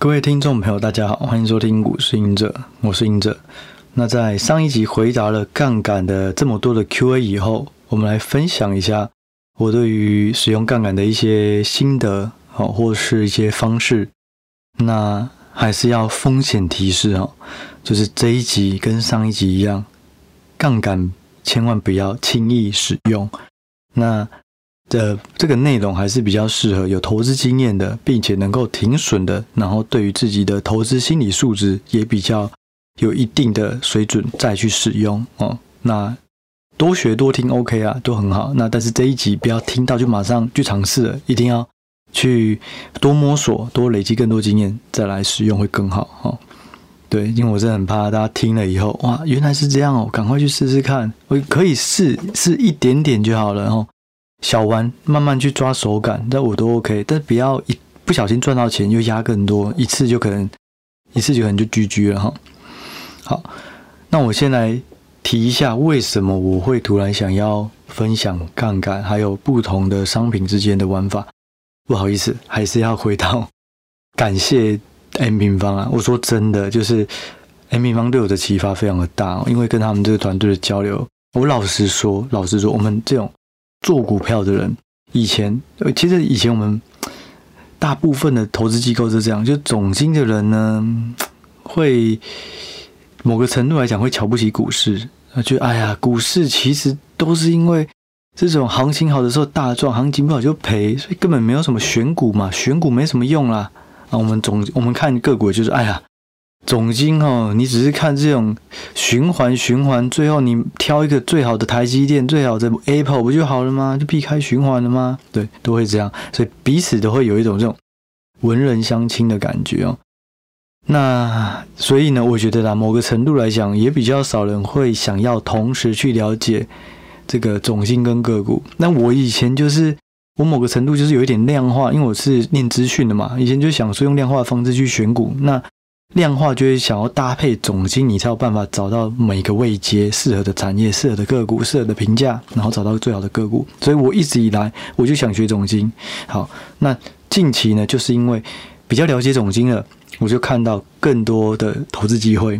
各位听众朋友大家好，欢迎收听股市赢者，我是赢者。那在上一集回答了杠杆的这么多的 QA 以后，我们来分享一下我对于使用杠杆的一些心得或是一些方式。那还是要风险提示，就是这一集跟上一集一样，杠杆千万不要轻易使用。那这个内容还是比较适合有投资经验的，并且能够停损的，然后对于自己的投资心理素质也比较有一定的水准再去使用哦。那多学多听 OK 啊，都很好。那但是这一集不要听到就马上去尝试了，一定要去多摸索，多累积更多经验再来使用会更好哦。对，因为我真的很怕大家听了以后，哇，原来是这样哦，赶快去试试看，我可以试一点点就好了哦。小玩，慢慢去抓手感，那我都 OK， 但不要一不小心赚到钱又压更多，一次就可能就 GG 了哈。好，那我先来提一下为什么我会突然想要分享杠杆，还有不同的商品之间的玩法。不好意思，还是要回到感谢 M 平方啊。我说真的，就是 M 平方对我的启发非常的大，因为跟他们这个团队的交流，我老实说，我们这种做股票的人，其实以前我们大部分的投资机构是这样，就总经的人呢，会某个程度来讲会瞧不起股市，就哎呀，股市其实都是因为这种行情好的时候大赚，行情不好就赔，所以根本没有什么选股嘛，选股没什么用啦。啊，我们看个股就是哎呀，总经哦，你只是看这种循环，最后你挑一个最好的台积电、最好的 Apple 不就好了吗？就避开循环了吗？对，都会这样，所以彼此都会有一种这种文人相亲的感觉哦。那所以呢，我觉得啦，某个程度来讲，也比较少人会想要同时去了解这个总经跟个股。那我以前就是。我某个程度就是有一点量化，因为我是念资讯的嘛，以前就想说用量化的方式去选股，那量化就会想要搭配总经，你才有办法找到每个位阶适合的产业、适合的个股、适合的评价，然后找到最好的个股。所以我一直以来我就想学总经。好，那近期呢，就是因为比较了解总经了，我就看到更多的投资机会。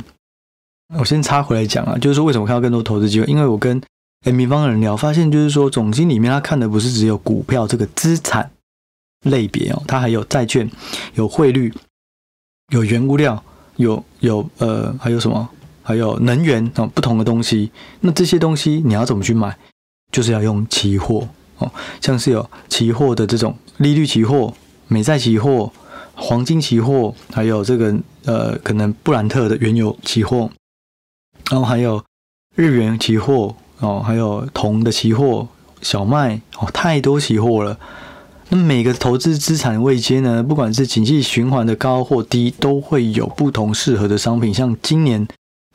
我先插回来讲啊，就是说为什么看到更多投资机会，因为我跟M 平方的人聊，发现就是说总经里面他看的不是只有股票这个资产类别哦，他还有债券、有汇率、有原物料、有还有什么，还有能源哦，不同的东西。那这些东西你要怎么去买，就是要用期货哦，像是有期货的这种利率期货、美债期货、黄金期货，还有这个可能布兰特的原油期货，然后还有日元期货。哦，还有铜的期货、小麦哦，太多期货了。那每个投资资产位阶呢，不管是景气循环的高或低，都会有不同适合的商品。像今年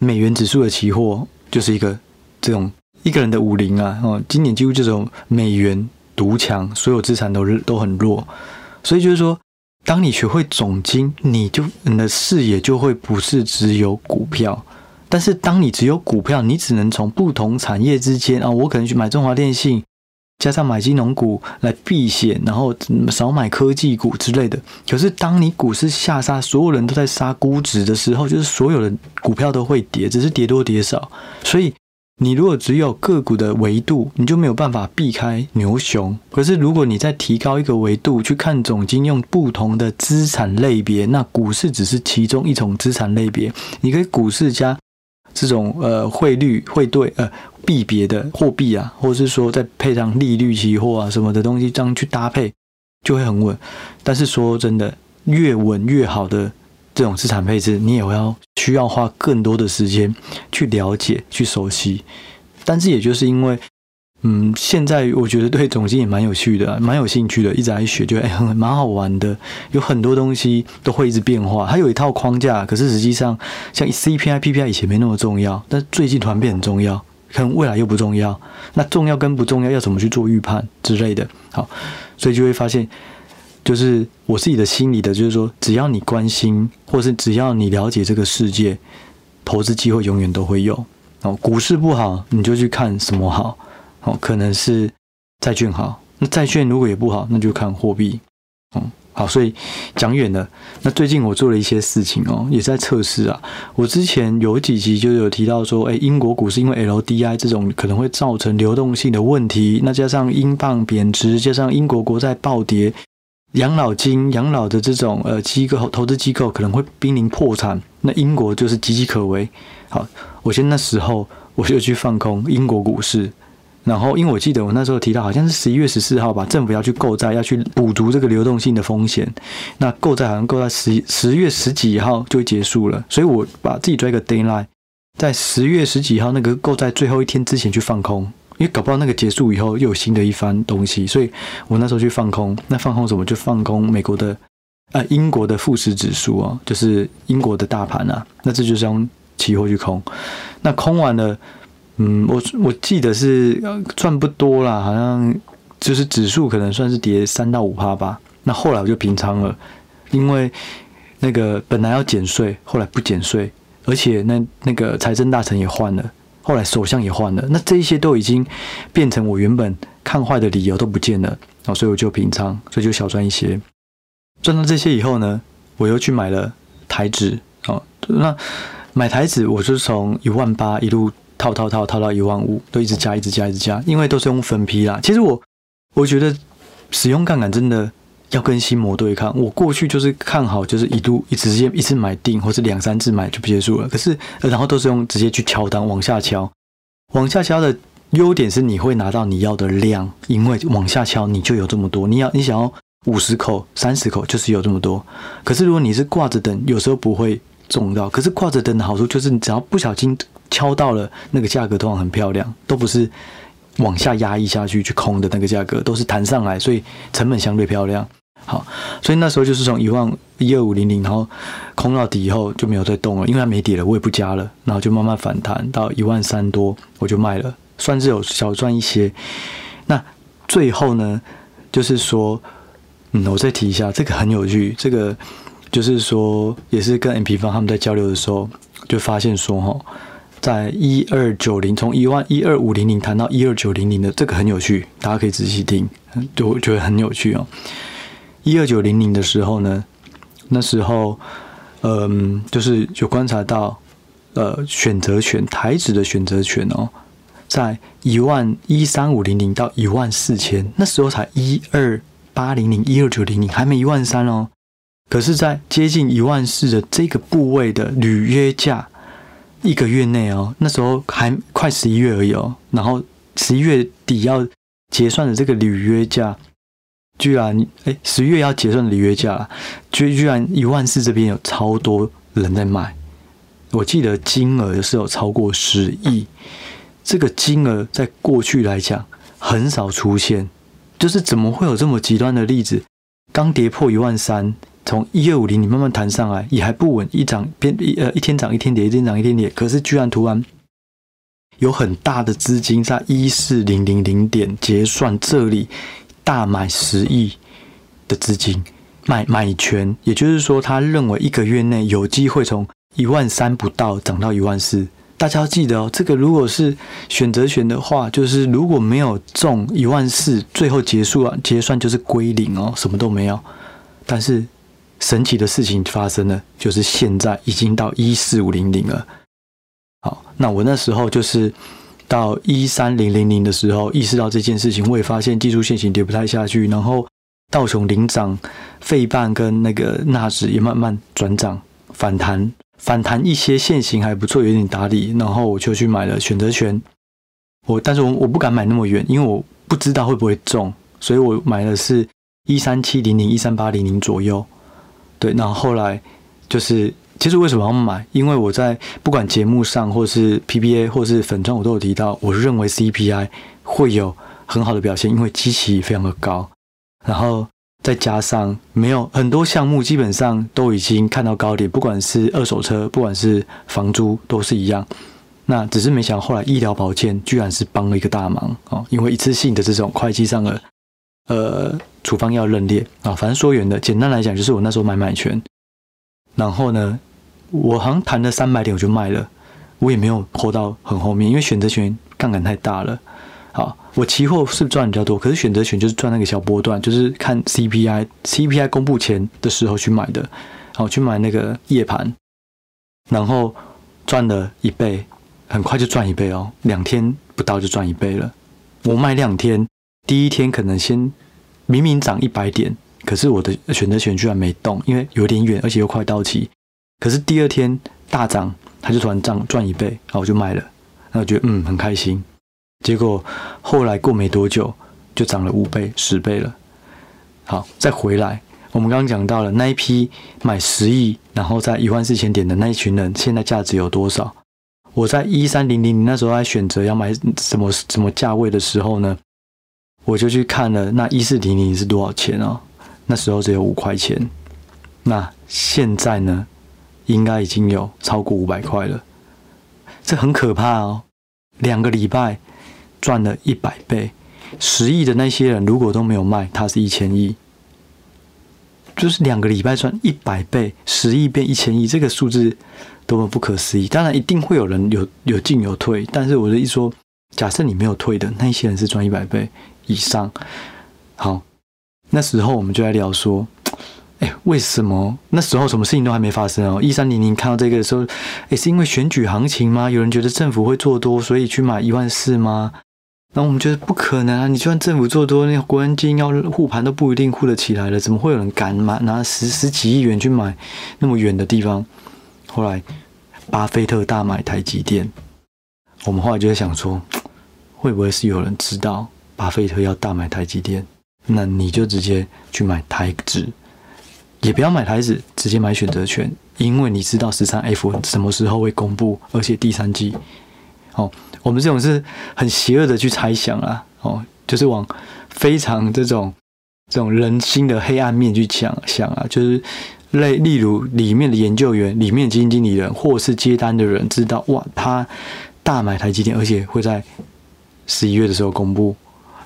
美元指数的期货，就是一个这种一个人的武林啊。哦，今年几乎这种美元独强，所有资产都很弱。所以就是说，当你学会总经，你的视野就会不是只有股票。但是当你只有股票，你只能从不同产业之间啊，我可能去买中华电信，加上买金融股来避险，然后少买科技股之类的。可是当你股市下杀，所有人都在杀估值的时候，就是所有的股票都会跌，只是跌多跌少。所以你如果只有个股的维度，你就没有办法避开牛熊。可是如果你再提高一个维度去看总经，用不同的资产类别，那股市只是其中一种资产类别，你可以股市加这种汇率、汇兑币别的货币啊，或是说再配上利率期货啊什么的东西，这样去搭配就会很稳。但是说真的，越稳越好的这种资产配置，你也会需要花更多的时间去了解、去熟悉。但是也就是因为，现在我觉得对总经也蛮有趣的啊，蛮有兴趣的，一直来学，觉得蛮好玩的。有很多东西都会一直变化，它有一套框架，可是实际上像 CPI、PPI 以前没那么重要，但最近突然变很重要，可能未来又不重要。那重要跟不重要要怎么去做预判之类的？好，所以就会发现，就是我自己的心里的，就是说，只要你关心，或是只要你了解这个世界，投资机会永远都会有。哦，股市不好，你就去看什么好。可能是债券好，那债券如果也不好，那就看货币。好，所以讲远了。那最近我做了一些事情哦，也在测试啊。我之前有几集就有提到说，英国股市因为 LDI 这种可能会造成流动性的问题，那加上英镑贬值，加上英国国债暴跌，养老的这种机构投资机构可能会濒临破产，那英国就是岌岌可危。好，那时候我就去放空英国股市。然后，因为我记得我那时候提到，好像是11月14号吧，政府要去购债，要去补足这个流动性的风险。那购债好像10月十几号就结束了，所以我把自己抓一个 deadline， 在10月十几号那个购债最后一天之前去放空，因为搞不好那个结束以后又有新的一番东西，所以我那时候去放空。那放空什么？就放空英国的富时指数哦，就是英国的大盘啊。那这就是用期货去空。那空完了。我记得是赚不多啦，好像就是指数可能算是跌3到5% 吧。那后来我就平仓了，因为那个本来要减税，后来不减税，而且那个财政大臣也换了，后来首相也换了，那这些都已经变成我原本看坏的理由都不见了，哦，所以我就平仓，所以就小赚一些。赚到这些以后呢，我又去买了台指哦，那买台指我就从18000一路。套到15000，都一直加，因为都是用分批啦。其实我觉得使用杠杆真的要跟心魔对抗。我过去就是看好，就是一直买定，或是2-3次买就结束了。可是然后都是用直接去敲单，往下敲的优点是你会拿到你要的量，因为往下敲你就有这么多。你想要50口、30口，就是有这么多。可是如果你是挂着等，有时候不会中到。可是挂着等的好处就是，你只要不小心。敲到了那个价格通常很漂亮，都不是往下压抑下去去空的那个价格，都是弹上来，所以成本相对漂亮。好，所以那时候就是从11500，然后空到底以后就没有再动了，因为它没跌了，我也不加了，然后就慢慢反弹到13000多，我就卖了，算是有小赚一些。那最后呢，就是说，我再提一下，这个很有趣，这个就是说也是跟 M 平方他们在交流的时候就发现说在12900，从11500谈到12900的，这个很有趣，大家可以仔细听，我觉得很有趣哦。12900的时候呢，那时候，就是有观察到，选择权台指的选择权哦，在13500到14000，那时候才12800、12900，还没13000哦。可是，在接近14000的这个部位的履约价。一个月内哦，那时候还快11月而已哦，然后11月底要结算的这个履约价，居然10月要结算的履约价啦，居然14000这边有超多人在买，我记得金额是有超过10亿，这个金额在过去来讲很少出现，就是怎么会有这么极端的例子？刚跌破13000。从12500你慢慢弹上来，也还不稳，一天涨一天跌，一天涨一天跌。可是居然突然有很大的资金在14000点结算这里大买10亿的资金买权，也就是说他认为一个月内有机会从13000不到涨到14000。大家要记得哦，这个如果是选择权的话，就是如果没有中14000，最后结算就是归零哦，什么都没有。但是神奇的事情发生了，就是现在已经到14500了。好，那我那时候就是到13000的时候意识到这件事情，我也发现技术线型跌不太下去，然后道琼领涨，费半跟那个纳指也慢慢转涨反弹一些，线型还不错，有点打理，然后我就去买了选择权。但是我不敢买那么远，因为我不知道会不会中，所以我买的是13700、13800左右。对，然后后来就是，其实为什么要买？因为我在不管节目上，或是 PPI， 或是粉专，我都有提到，我认为 CPI 会有很好的表现，因为基期非常的高，然后再加上没有很多项目基本上都已经看到高点，不管是二手车，不管是房租，都是一样。那只是没想到后来医疗保健居然是帮了一个大忙哦，因为一次性的这种会计上的处方药认列啊，反正说远的，简单来讲就是我那时候买权，然后呢，我好像谈了300点我就卖了，我也没有hold到很后面，因为选择权杠杆太大了，好，我期货是赚比较多，可是选择权就是赚那个小波段，就是看 CPI 公布前的时候去买的，好，去买那个夜盘，然后赚了一倍，很快就赚一倍哦，2天不到就赚一倍了。我卖2天，第一天可能先明明涨100点，可是我的选择权居然没动，因为有点远，而且又快到期。可是第二天大涨，它就突然赚1倍，然后我就卖了，那我觉得很开心。结果后来过没多久就涨了5倍、10倍了。好，再回来，我们刚刚讲到了那一批买10亿，然后在14000点的那一群人，现在价值有多少？我在13000那时候在选择要买什么价位的时候呢，我就去看了那14000是多少钱哦，那时候只有5块钱。那现在呢，应该已经有超过500块了，这很可怕哦。2个礼拜。赚了100倍，10亿的那些人如果都没有卖，它是1000亿，就是2个礼拜赚100倍，10亿变1000亿，这个数字多么不可思议！当然一定会有人有进有退，但是我的意思说，假设你没有退的那些人是赚100倍以上。好，那时候我们就来聊说，为什么那时候什么事情都还没发生哦？1300看到这个的时候，是因为选举行情吗？有人觉得政府会做多，所以去买14000吗？然后我们觉得不可能啊！你就算政府做多，那国安基金要护盘都不一定护得起来了，怎么会有人敢买拿十几亿元去买那么远的地方？后来，巴菲特大买台积电，我们后来就在想说，会不会是有人知道巴菲特要大买台积电？那你就直接去买台指，也不要买台指，直接买选择权，因为你知道 13F 什么时候会公布，而且第三季。我们这种是很邪恶的去猜想啦，就是往非常这种人心的黑暗面去想啊，就是例如里面的研究员、里面的基金经理人或是接单的人知道，哇，他大买台积电，而且会在11月的时候公布，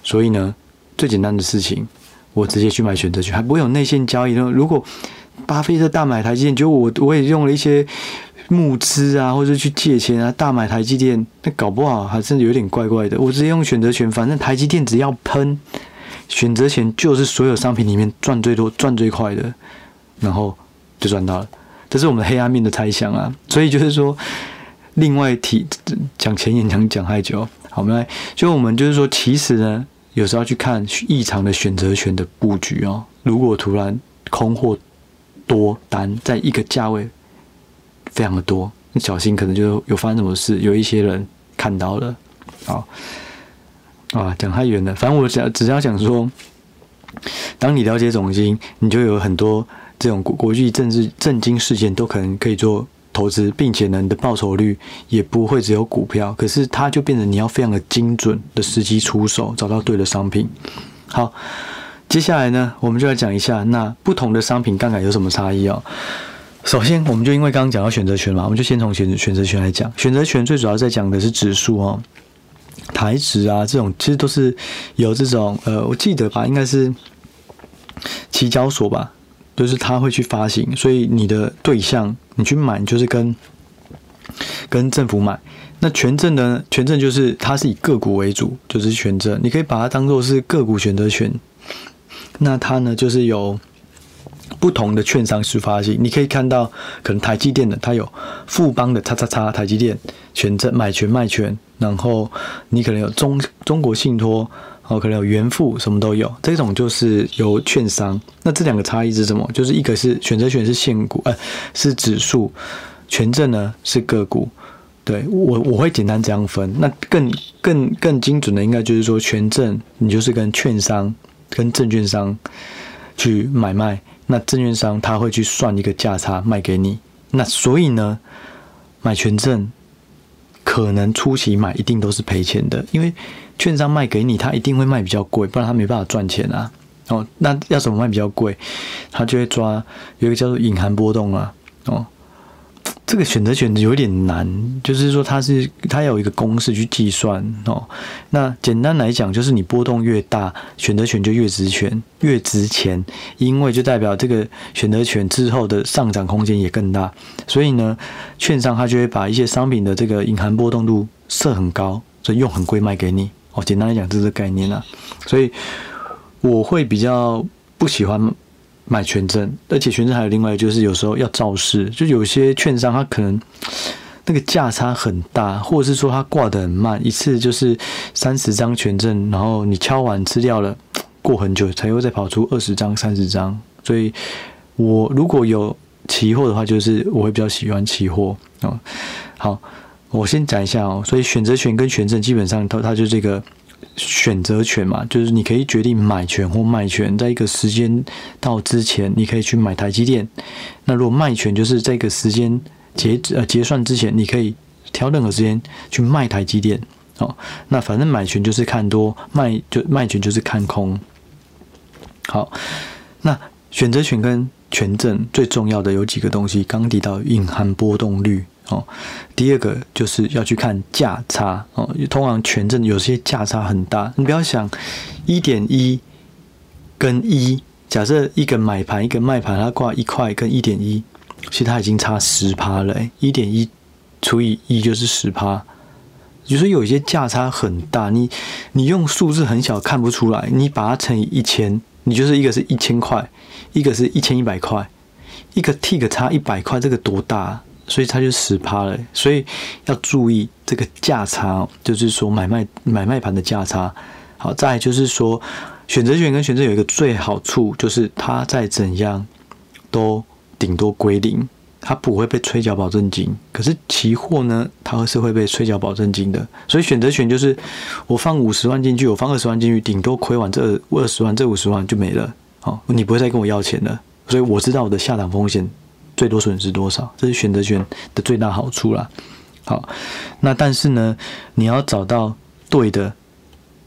所以呢，最简单的事情，我直接去买选择权，还不会有内线交易。如果巴菲特大买台积电，就我也用了一些募资啊，或者去借钱啊，大买台积电，那搞不好还真的有点怪怪的。我直接用选择权，反正台积电只要喷，选择权就是所有商品里面赚最多、赚最快的，然后就赚到了。这是我们黑暗面的猜想啊。所以就是说，另外讲前言讲太久，好，我们来，就我们就是说，其实呢，有时候要去看异常的选择权的布局哦。如果突然空或多单在一个价位非常的多，你小心可能就有发生什么事，有一些人看到了。好啊，讲太远了。反正我只要想说，当你了解总经，你就有很多这种国际政经事件都可以做投资，并且呢，你的报酬率也不会只有股票，可是它就变成你要非常的精准的时机出手，找到对的商品。好，接下来呢，我们就来讲一下那不同的商品杠杆有什么差异哦。首先，我们就因为刚刚讲到选择权嘛，我们就先从选择权来讲。选择权最主要在讲的是指数哦，台指啊这种，其实都是有这种我记得吧，应该是期交所吧。就是他会去发行，所以你的对象你去买就是跟政府买。那权证就是它是以个股为主，就是权证，你可以把它当作是个股选择权。那它呢就是由不同的券商去发行，你可以看到可能台积电的它有富邦的XXX台积电权证买权卖权，然后你可能有中国信托。可能有原付，什么都有，这种就是由券商。那这两个差异是什么？就是一个是选择权是现股，是指数，权证呢是个股。对，我会简单这样分。那更精准的，应该就是说权证你就是跟券商、跟证券商去买卖，那证券商他会去算一个价差卖给你。那所以呢，买权证可能初期买一定都是赔钱的，因为券商卖给你，他一定会卖比较贵，不然他没办法赚钱啊。那要怎么卖比较贵？他就会抓有一个叫做隐含波动啊。这个选择权有点难，就是说它有一个公式去计算那简单来讲，就是你波动越大，选择权就越值钱，因为就代表这个选择权之后的上涨空间也更大。所以呢，券商它就会把一些商品的这个隐含波动度设很高，所以用很贵卖给你。哦，简单来讲，这是概念啦。所以我会比较不喜欢买权证，而且权证还有另外就是有时候要造势，就有些券商它可能那个价差很大，或者是说它挂得很慢，一次就是30张权证，然后你敲完吃掉了，过很久才又再跑出20张、30张。所以我如果有期货的话，就是我会比较喜欢期货哦。好，我先讲一下哦。所以选择权跟权证基本上它就是这个选择权嘛，就是你可以决定买权或卖权，在一个时间到之前，你可以去买台积电。那如果卖权，就是在一个时间结算之前，你可以挑任何时间去卖台积电哦。那反正买权就是看多，卖权就是看空。好，那选择权跟权证最重要的有几个东西，刚提到隐含波动率哦。第二个就是要去看价差哦，通常权证有些价差很大，你不要想 1.1 跟1，假设一个买盘一个卖盘，它挂1块跟 1.1， 其实它已经差 10% 了欸， 1.1 除以1就是 10%， 就是有一些价差很大，你用数字很小看不出来，你把它乘以 1000， 你就是一个是1000块，一个是1100块，一个 tick 差100块，这个多大啊？所以它就 10% 了，所以要注意这个价差哦，就是说买卖盘的价差。好，再来就是说选择权跟权证有一个最好处，就是它再怎样都顶多归零，它不会被催缴保证金。可是期货呢，它是会被催缴保证金的。所以选择权就是我放50万进去，我放20万进去，顶多亏完这20万，这50万就没了。哦，你不会再跟我要钱了，所以我知道我的下档风险最多损失多少，这是选择权的最大好处啦。好，那但是呢，你要找到对的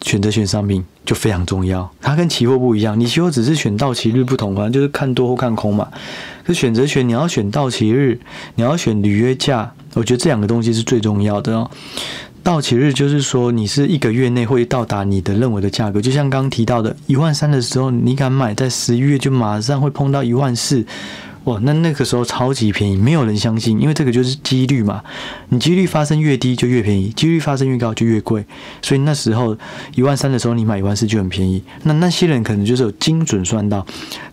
选择权商品就非常重要。它跟期货不一样，你期货只是选到期日不同，反正就是看多或看空嘛。可是选择权你要选到期日，你要选履约价，我觉得这两个东西是最重要的哦。到期日就是说你是1个月内会到达你的认为的价格，就像刚刚提到的13000的时候你敢买，在11月就马上会碰到14000，哇，那个时候超级便宜，没有人相信，因为这个就是几率嘛，你几率发生越低就越便宜，几率发生越高就越贵，所以那时候13000的时候你买14000就很便宜。那些人可能就是有精准算到，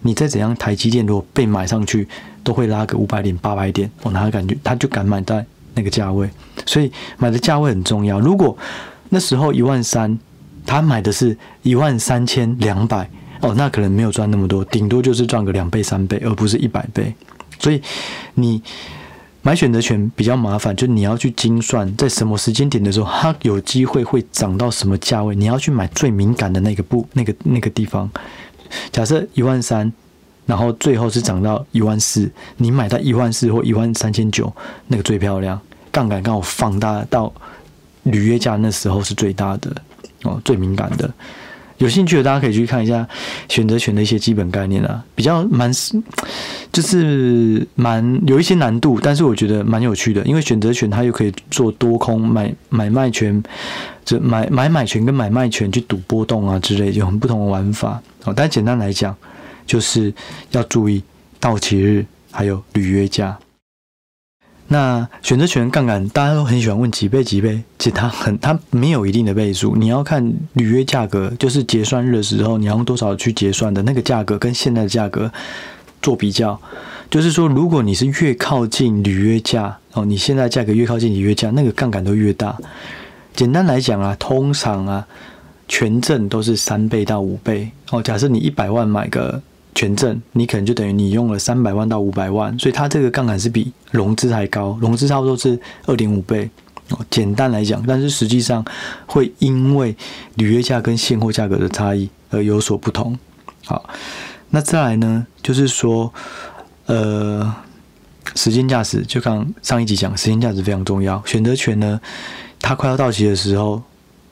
你再怎样台积电如果被买上去都会拉个500点800点，哇，他就敢买在那个价位，所以买的价位很重要。如果那时候13000，他买的是13200，哦，那可能没有赚那么多，顶多就是赚个2倍3倍，而不是100倍。所以你买选择权比较麻烦，就你要去精算，在什么时间点的时候，它有机会会涨到什么价位，你要去买最敏感的那个地方。假设13000。然后最后是涨到14000，你买到14000或13900，那个最漂亮，杠杆刚好放大到履约价，那时候是最大的哦，最敏感的。有兴趣的大家可以去看一下选择权的一些基本概念啊，比较就是有一些难度，但是我觉得蛮有趣的，因为选择权它又可以做多空买卖权，就买权跟买卖权去赌波动啊之类，有很不同的玩法哦。但简单来讲，就是要注意到期日还有履约价。那选择权杠杆大家都很喜欢问几倍几倍，其实它没有一定的倍数，你要看履约价格，就是结算日的时候你要用多少去结算的那个价格跟现在的价格做比较，就是说如果你是越靠近履约价哦，你现在价格越靠近履约价，那个杠杆都越大。简单来讲啊，通常啊权证都是3倍到5倍哦，假设你100万买个权证，你可能就等于你用了300万到500万，所以它这个杠杆是比融资还高，融资差不多是 2.5 倍、哦、简单来讲，但是实际上会因为履约价跟现货价格的差异而有所不同。好，那再来呢，就是说时间价值，就刚上一集讲时间价值非常重要。选择权呢，它快要到期的时候，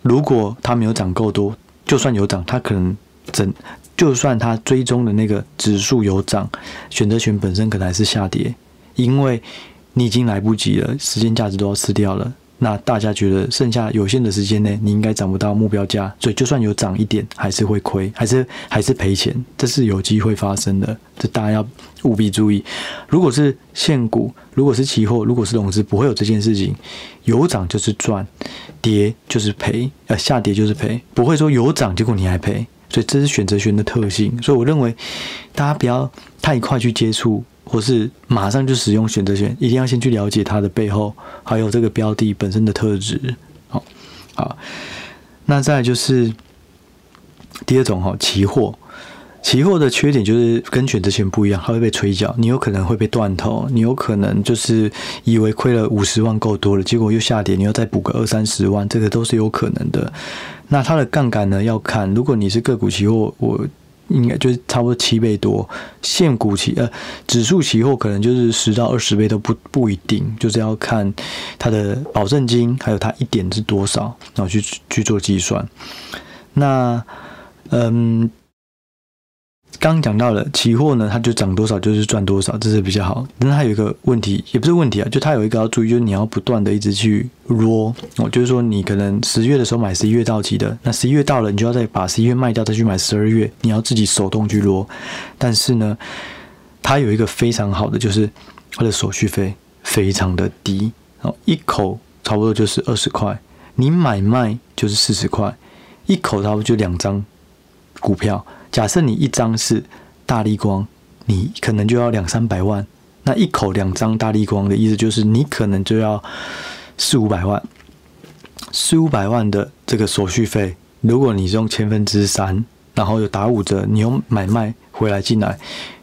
如果它没有涨够多，就算有涨，它可能就算它追踪的那个指数有涨，选择权本身可能还是下跌，因为你已经来不及了，时间价值都要吃掉了。那大家觉得剩下有限的时间内，你应该涨不到目标价，所以就算有涨一点，还是会亏，还是赔钱，这是有机会发生的，这大家要务必注意。如果是现股，如果是期货，如果是融资，不会有这件事情。有涨就是赚，跌就是赔，下跌就是赔，不会说有涨结果你还赔。所以这是选择权的特性，所以我认为大家不要太快去接触，或是马上就使用选择权，一定要先去了解它的背后，还有这个标的本身的特质。好，那再来就是第二种期货。期货的缺点就是跟选择权不一样，它会被催缴，你有可能会被断头，你有可能就是以为亏了50万够多了，结果又下跌，你又再补个20-30万，这个都是有可能的。那它的杠杆呢，要看，如果你是个股期货，我应该就是差不多7倍多，现股期指数期货可能就是10到20倍都不一定，就是要看它的保证金，还有它一点是多少，然后去做计算。那刚讲到了期货呢，它就涨多少就是赚多少，这是比较好。但它有一个问题，也不是问题啊，就它有一个要注意，就是你要不断的一直去 roll， 就是说你可能10月的时候买11月到期的，那11月到了，你就要再把11月卖掉，再去买12月，你要自己手动去 roll。但是呢，它有一个非常好的，就是它的手续费非常的低，一口差不多就是20块，你买卖就是40块，一口差不多就2张股票。假设你一张是大立光，你可能就要200-300万，那一口2张大立光的意思就是你可能就要400-500万，400-500万的这个手续费，如果你是用3/1000，然后有打5折，你用买卖回来进来，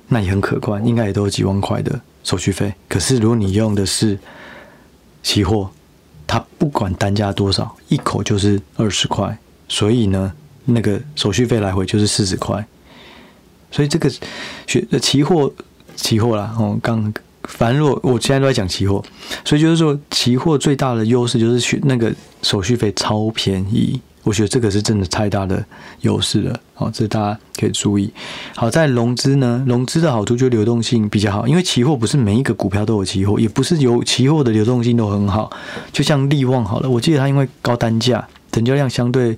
那也很可观，应该也都有几万块的手续费。可是如果你用的是期货，它不管单价多少，一口就是20块，所以呢，那个手续费来回就是40块，所以这个期货啦，反正我现在都在讲期货，所以就是说期货最大的优势就是那个手续费超便宜，我觉得这个是真的太大的优势了，这大家可以注意。好，在融资呢，融资的好处就是流动性比较好，因为期货不是每一个股票都有期货，也不是有期货的流动性都很好，就像力旺好了，我记得它因为高单价，成交量相对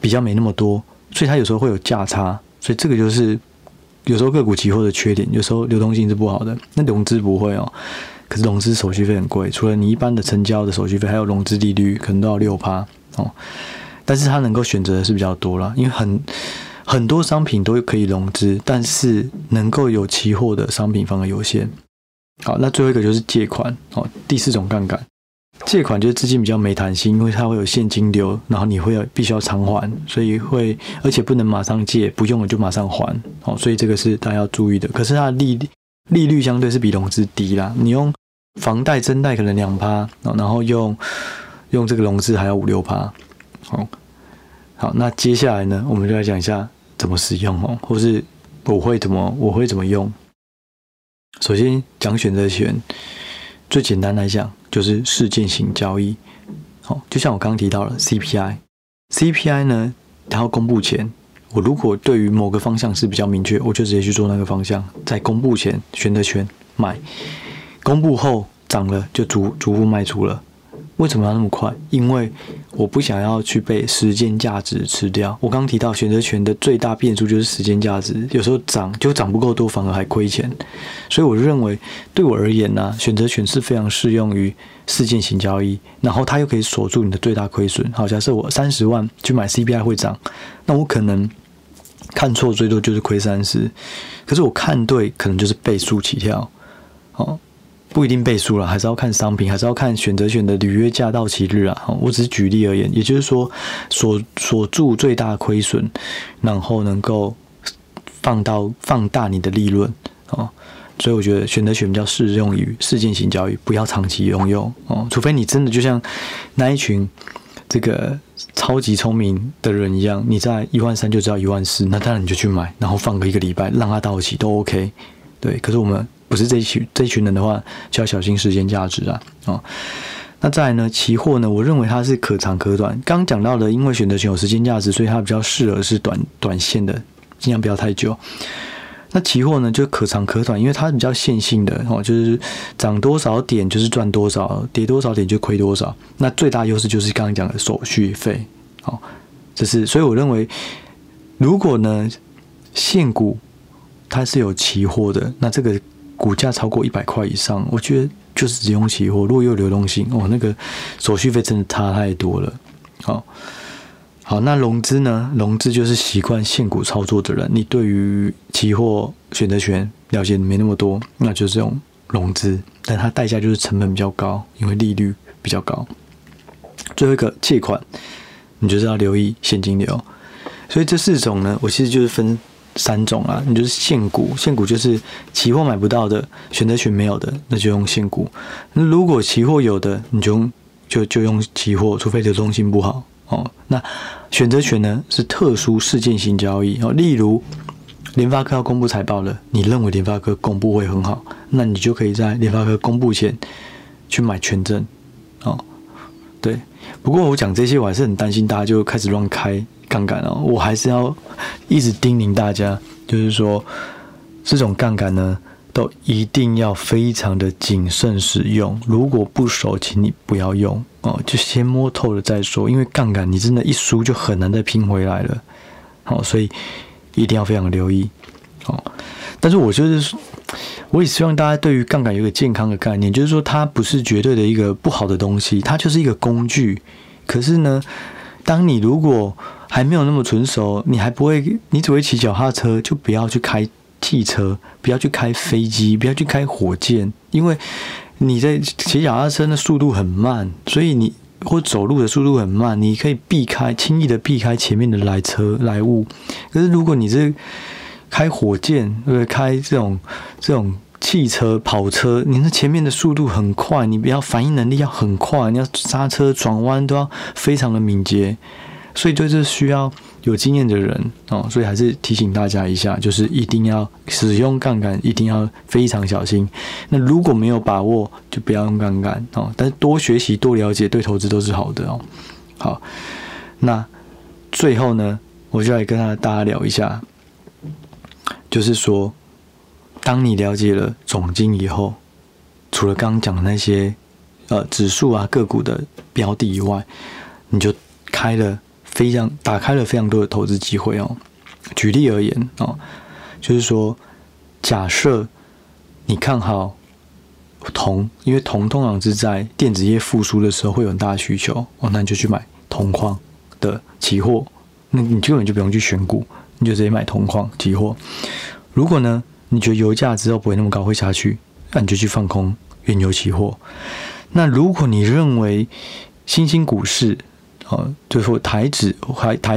比较没那么多，所以它有时候会有价差，所以这个就是有时候个股期货的缺点，有时候流动性是不好的。那融资不会可是融资手续费很贵，除了你一般的成交的手续费，还有融资利率可能都要 6% 但是它能够选择的是比较多啦，因为很多商品都可以融资，但是能够有期货的商品反而有限。好，那最后一个就是借款，第4种杠杆。借款就是资金比较没弹性，因为它会有现金流，然后你必须要偿还，所以而且不能马上借，不用了就马上还，所以这个是大家要注意的。可是它的利率相对是比融资低啦，你用房贷增贷可能 2%， 然后用这个融资还要 5-6%。好，那接下来呢，我们就来讲一下怎么使用或是我会怎么用。首先讲选择权，最简单来讲就是事件型交易，就像我刚刚提到了 CPI 呢，它要公布前，我如果对于某个方向是比较明确，我就直接去做那个方向，在公布前选择权买，公布后涨了就逐步卖出了。为什么要那么快？因为我不想要去被时间价值吃掉。我刚刚提到选择权的最大变数就是时间价值，有时候涨不够多，反而还亏钱。所以我认为，对我而言呢，选择权是非常适用于事件型交易，然后它又可以锁住你的最大亏损。好，假设我30万去买 CPI 会涨，那我可能看错最多就是亏30，可是我看对可能就是倍数起跳。不一定倍数啦，还是要看商品，还是要看选择权的履约价到期日啊。我只是举例而言，也就是说锁住最大亏损，然后能够放大你的利润所以我觉得选择权比较适用于事件型交易，不要长期拥有除非你真的就像那一群这个超级聪明的人一样，你在13000就知道14000，那当然你就去买，然后放个1个礼拜让它到期都 OK。对，可是我们不是这一群人的话，就要小心时间价值啊。那再来呢，期货呢，我认为它是可长可短。刚讲到的，因为选择权有时间价值，所以它比较适合是短线的，尽量不要太久。那期货呢，就可长可短，因为它比较线性的哦，就是涨多少点就是赚多少，跌多少点就亏多少。那最大优势就是刚刚讲的手续费，好、哦，这是所以我认为，如果呢现股它是有期货的，那这个股价超过100块以上，我觉得就是只用期货。如果有流动性哦，那个手续费真的差太多了，好、哦。好，那融资呢？融资就是习惯现股操作的人，你对于期货选择权了解没那么多，那就是用融资，但它代价就是成本比较高，因为利率比较高。最后一个借款，你就是要留意现金流。所以这4种呢，我其实就是分3种啊，你就是现股，现股就是期货买不到的，选择权没有的，那就用现股。那如果期货有的，你就用期货，除非流动性不好。哦，那选择权呢是特殊事件型交易哦，例如联发科要公布财报了，你认为联发科公布会很好，那你就可以在联发科公布前去买权证哦。对，不过我讲这些我还是很担心大家就开始乱开杠杆哦，我还是要一直叮咛大家，就是说这种杠杆呢都一定要非常的谨慎使用，如果不熟，请你不要用哦，就先摸透了再说。因为杠杆你真的一输就很难再拼回来了，好、哦，所以一定要非常留意哦。但是我也希望大家对于杠杆有一个健康的概念，就是说它不是绝对的一个不好的东西，它就是一个工具。可是呢，当你如果还没有那么纯熟，你只会骑脚踏车，就不要去开汽车，不要去开飞机，不要去开火箭，因为你在骑脚踏车的速度很慢，所以你或走路的速度很慢，你可以轻易的避开前面的来物。可是如果你是开火箭或者开这种汽车跑车，你那前面的速度很快，你要反应能力要很快，你要刹车转弯都要非常的敏捷，所以对这需要有经验的人哦，所以还是提醒大家一下，就是一定要使用杠杆，一定要非常小心。那如果没有把握，就不要用杠杆哦。但是多学习、多了解，对投资都是好的哦。好，那最后呢，我就来跟大家聊一下，就是说，当你了解了总经以后，除了刚刚讲的那些指数啊、个股的标的以外，你就打开了非常多的投资机会哦。举例而言哦，就是说，假设你看好铜，因为铜通常是在电子业复苏的时候会有很大的需求哦，那你就去买铜矿的期货，那你根本就不用去选股，你就直接买铜矿期货。如果呢，你觉得油价之后不会那么高，会下去，那你就去放空原油期货。那如果你认为新兴股市，就是说台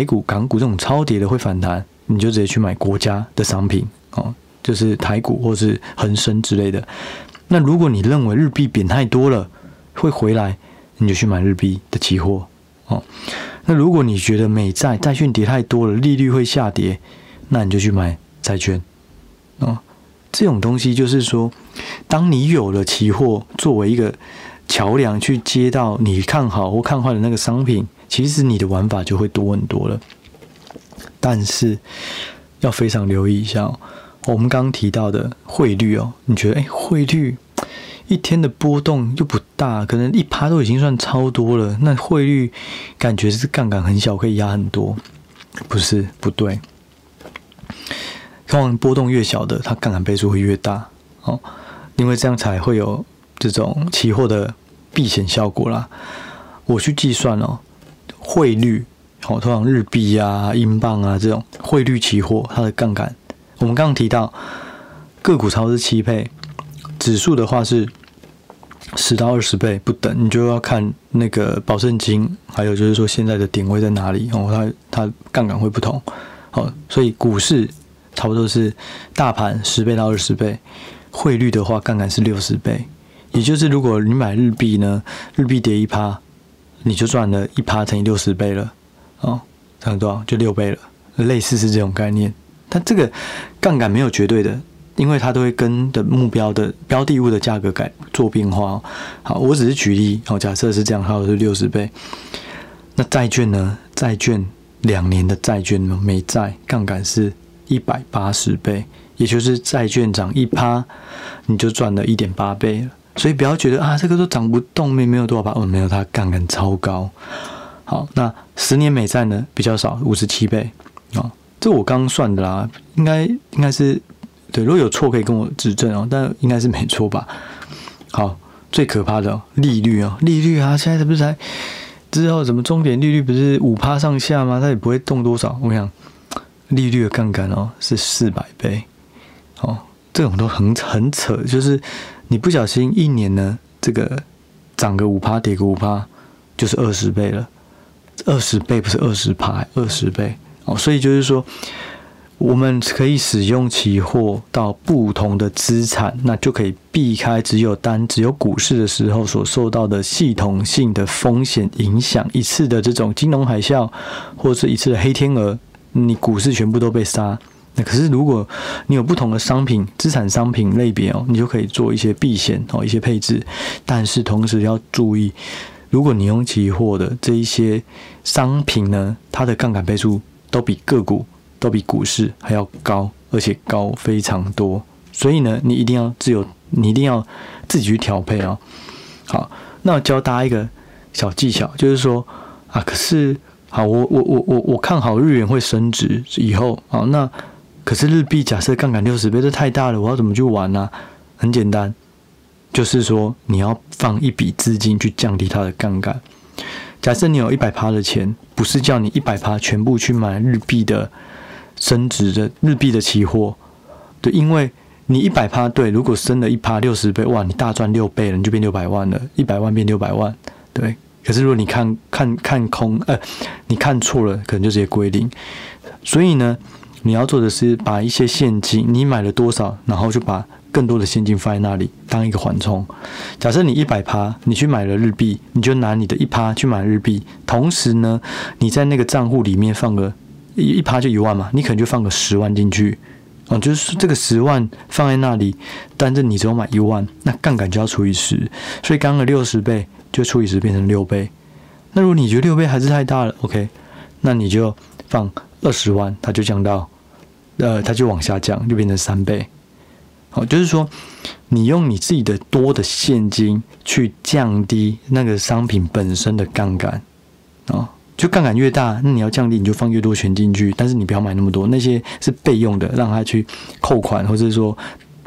股、港股这种超跌的会反弹，你就直接去买国家的商品哦，就是台股或是恒生之类的。那如果你认为日币贬太多了会回来，你就去买日币的期货哦。那如果你觉得债券跌太多了，利率会下跌，那你就去买债券哦。这种东西就是说，当你有了期货作为一个桥梁去接到你看好或看坏的那个商品，其实你的玩法就会多很多了。但是要非常留意一下哦，我们刚刚提到的汇率哦，你觉得汇率一天的波动又不大，可能1%都已经算超多了，那汇率感觉是杠杆很小可以压很多，不是，不对。通常波动越小的，它杠杆倍数会越大哦，因为这样才会有这种期货的避险效果啦。我去计算哦，汇率好、哦，通常日币啊、英镑啊这种汇率期货，它的杠杆，我们刚刚提到个股超是7倍，指数的话是10到20倍不等，你就要看那个保证金，还有就是说现在的点位在哪里哦，它杠杆会不同。好、哦，所以股市差不多是大盘10倍到20倍，汇率的话杠杆是60倍。也就是如果你买日币呢，日币跌1%，你就赚了1%乘以60倍了，哦，这样多少就6倍了，类似是这种概念。它这个杠杆没有绝对的，因为它都会跟的目标的标的物的价格做变化哦。好，我只是举例哦，假设是这样，它是60倍。那债券呢？2年的债券呢，美债杠杆是180倍，也就是债券涨1%，你就赚了 1.8 倍了。所以不要觉得啊，这个都涨不动，没有多少吧？哦，没有，它杠杆超高。好，那10年美债呢比较少，57倍啊、哦，这我刚算的啦，应该是对，如果有错可以跟我指正哦，但应该是没错吧？好，最可怕的、哦、利率哦，利率啊，现在是不是才之后什么终点利率不是5%上下吗？它也不会动多少。我想利率的杠杆哦是400倍哦，这种都很扯，就是你不小心一年呢，这个涨个5%，跌个5%，就是20倍了。20倍不是20%，20倍哦，所以就是说，我们可以使用期货到不同的资产，那就可以避开只有股市的时候所受到的系统性的风险影响，一次的这种金融海啸，或者是一次的黑天鹅，你股市全部都被杀。那可是，如果你有不同的商品、资产、商品类别哦，你就可以做一些避险哦，一些配置。但是同时要注意，如果你用期货的这一些商品呢，它的杠杆倍数都比个股、都比股市还要高，而且高非常多。所以呢，你一定要自己去调配哦。好，那我教大家一个小技巧，就是说啊，可是好，我看好日元会升值以后，好那。可是日币假设杠杆60倍，这太大了，我要怎么去玩呢、啊？很简单，就是说你要放一笔资金去降低它的杠杆。假设你有 100% 的钱，不是叫你 100% 全部去买日币的升值的日币的期货，对，因为你 100% 对，如果升了 1%60 倍，哇，你大赚6倍了，你就变600万了，100万变600万，对。可是如果你看空，你看错了，可能就直接归零。所以呢，你要做的是把一些现金，你买了多少，然后就把更多的现金放在那里当一个缓冲。假设你 100%， 你去买了日币，你就拿你的 1% 去买日币，同时呢，你在那个账户里面放个 1% 就1万嘛，你可能就放个10万进去，哦，就是这个10万放在那里，但是你只有买1万，那杠杆就要除以10，所以刚刚的60倍就除以10变成6倍。那如果你觉得6倍还是太大了 ，OK， 那你就放20万，它就降到。它就往下降，就变成3倍。好，就是说，你用你自己的多的现金去降低那个商品本身的杠杆。哦，就杠杆越大，那你要降低，你就放越多钱进去，但是你不要买那么多，那些是备用的，让它去扣款，或者说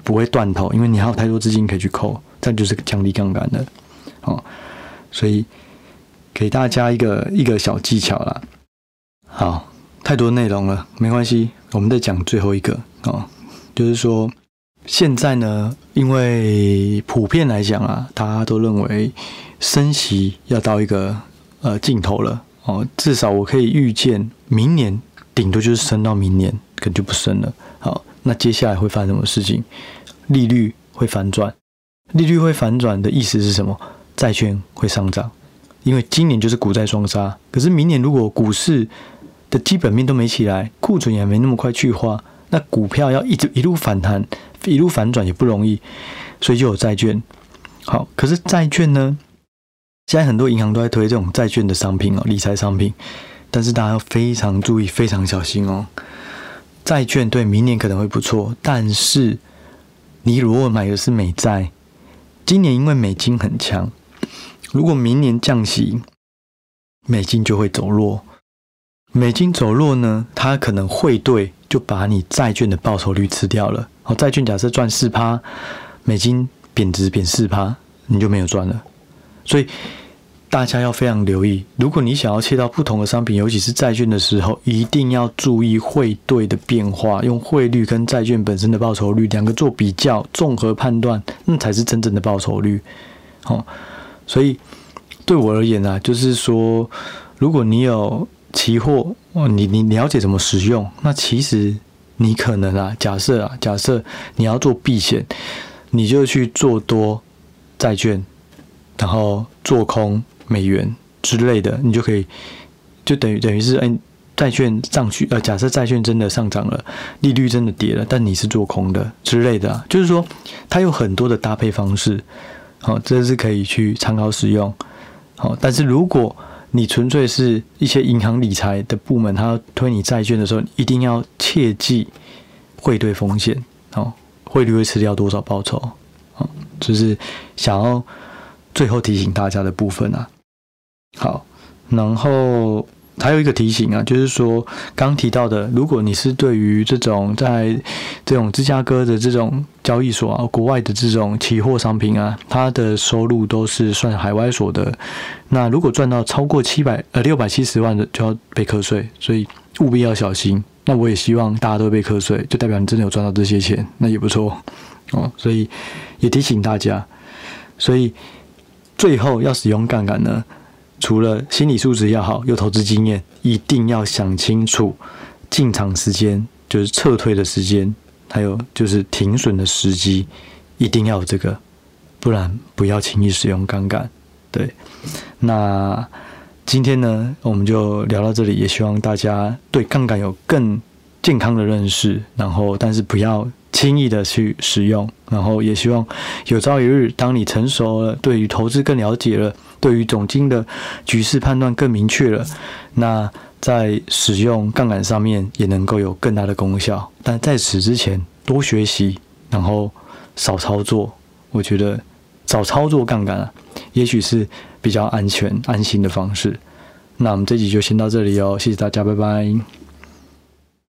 不会断头，因为你还有太多资金可以去扣，这就是降低杠杆的。哦，所以给大家一个小技巧啦。好。太多内容了，没关系，我们再讲最后一个哦，就是说现在呢，因为普遍来讲啊，大家都认为升息要到一个尽头了哦，至少我可以预见明年顶多就是升到明年，可能就不升了。好，那接下来会发生什么事情？利率会反转，利率会反转的意思是什么？债券会上涨，因为今年就是股债双杀，可是明年如果股市的基本面都没起来，库存也没那么快去化，那股票要一路反弹，一路反转也不容易，所以就有债券。好，可是债券呢，现在很多银行都在推这种债券的商品哦，理财商品，但是大家要非常注意，非常小心哦。债券对明年可能会不错，但是你如果买的是美债，今年因为美金很强，如果明年降息，美金就会走弱。美金走弱呢，它可能汇兑就把你债券的报酬率吃掉了。好，债券假设赚 4%， 美金贬值贬 4%， 你就没有赚了。所以大家要非常留意，如果你想要切到不同的商品，尤其是债券的时候，一定要注意汇兑的变化，用汇率跟债券本身的报酬率两个做比较，综合判断，那才是真正的报酬率。好，所以对我而言啊，就是说，如果你有期货，你了解怎么使用？那其实你可能啊，假设你要做避险，你就去做多债券，然后做空美元之类的，你就可以就等于是，债券上去，假设债券真的上涨了，利率真的跌了，但你是做空的之类的啊，就是说它有很多的搭配方式，好，这是可以去参考使用。好，但是如果你纯粹是一些银行理财的部门，他推你债券的时候，一定要切记汇兑风险，哦，汇率会吃掉多少报酬？哦，就是想要最后提醒大家的部分啊。好，然后还有一个提醒啊，就是说刚提到的，如果你是对于这种在这种芝加哥的这种交易所啊，国外的这种期货商品啊，它的收入都是算海外所得。那如果赚到超过670万的，就要被课税，所以务必要小心。那我也希望大家都被课税，就代表你真的有赚到这些钱，那也不错哦。所以也提醒大家，所以最后要使用杠杆呢，除了心理素质要好，有投资经验，一定要想清楚进场时间，就是撤退的时间，还有就是停损的时机，一定要有这个，不然不要轻易使用杠杆。对，那今天呢，我们就聊到这里，也希望大家对杠杆有更健康的认识，然后但是不要轻易的去使用，然后也希望有朝一日，当你成熟了，对于投资更了解了，对于总经的局势判断更明确了，那在使用杠杆上面也能够有更大的功效。但在此之前，多学习，然后少操作，我觉得少操作杠杆啊，也许是比较安全、安心的方式。那我们这集就先到这里哦，谢谢大家，拜拜。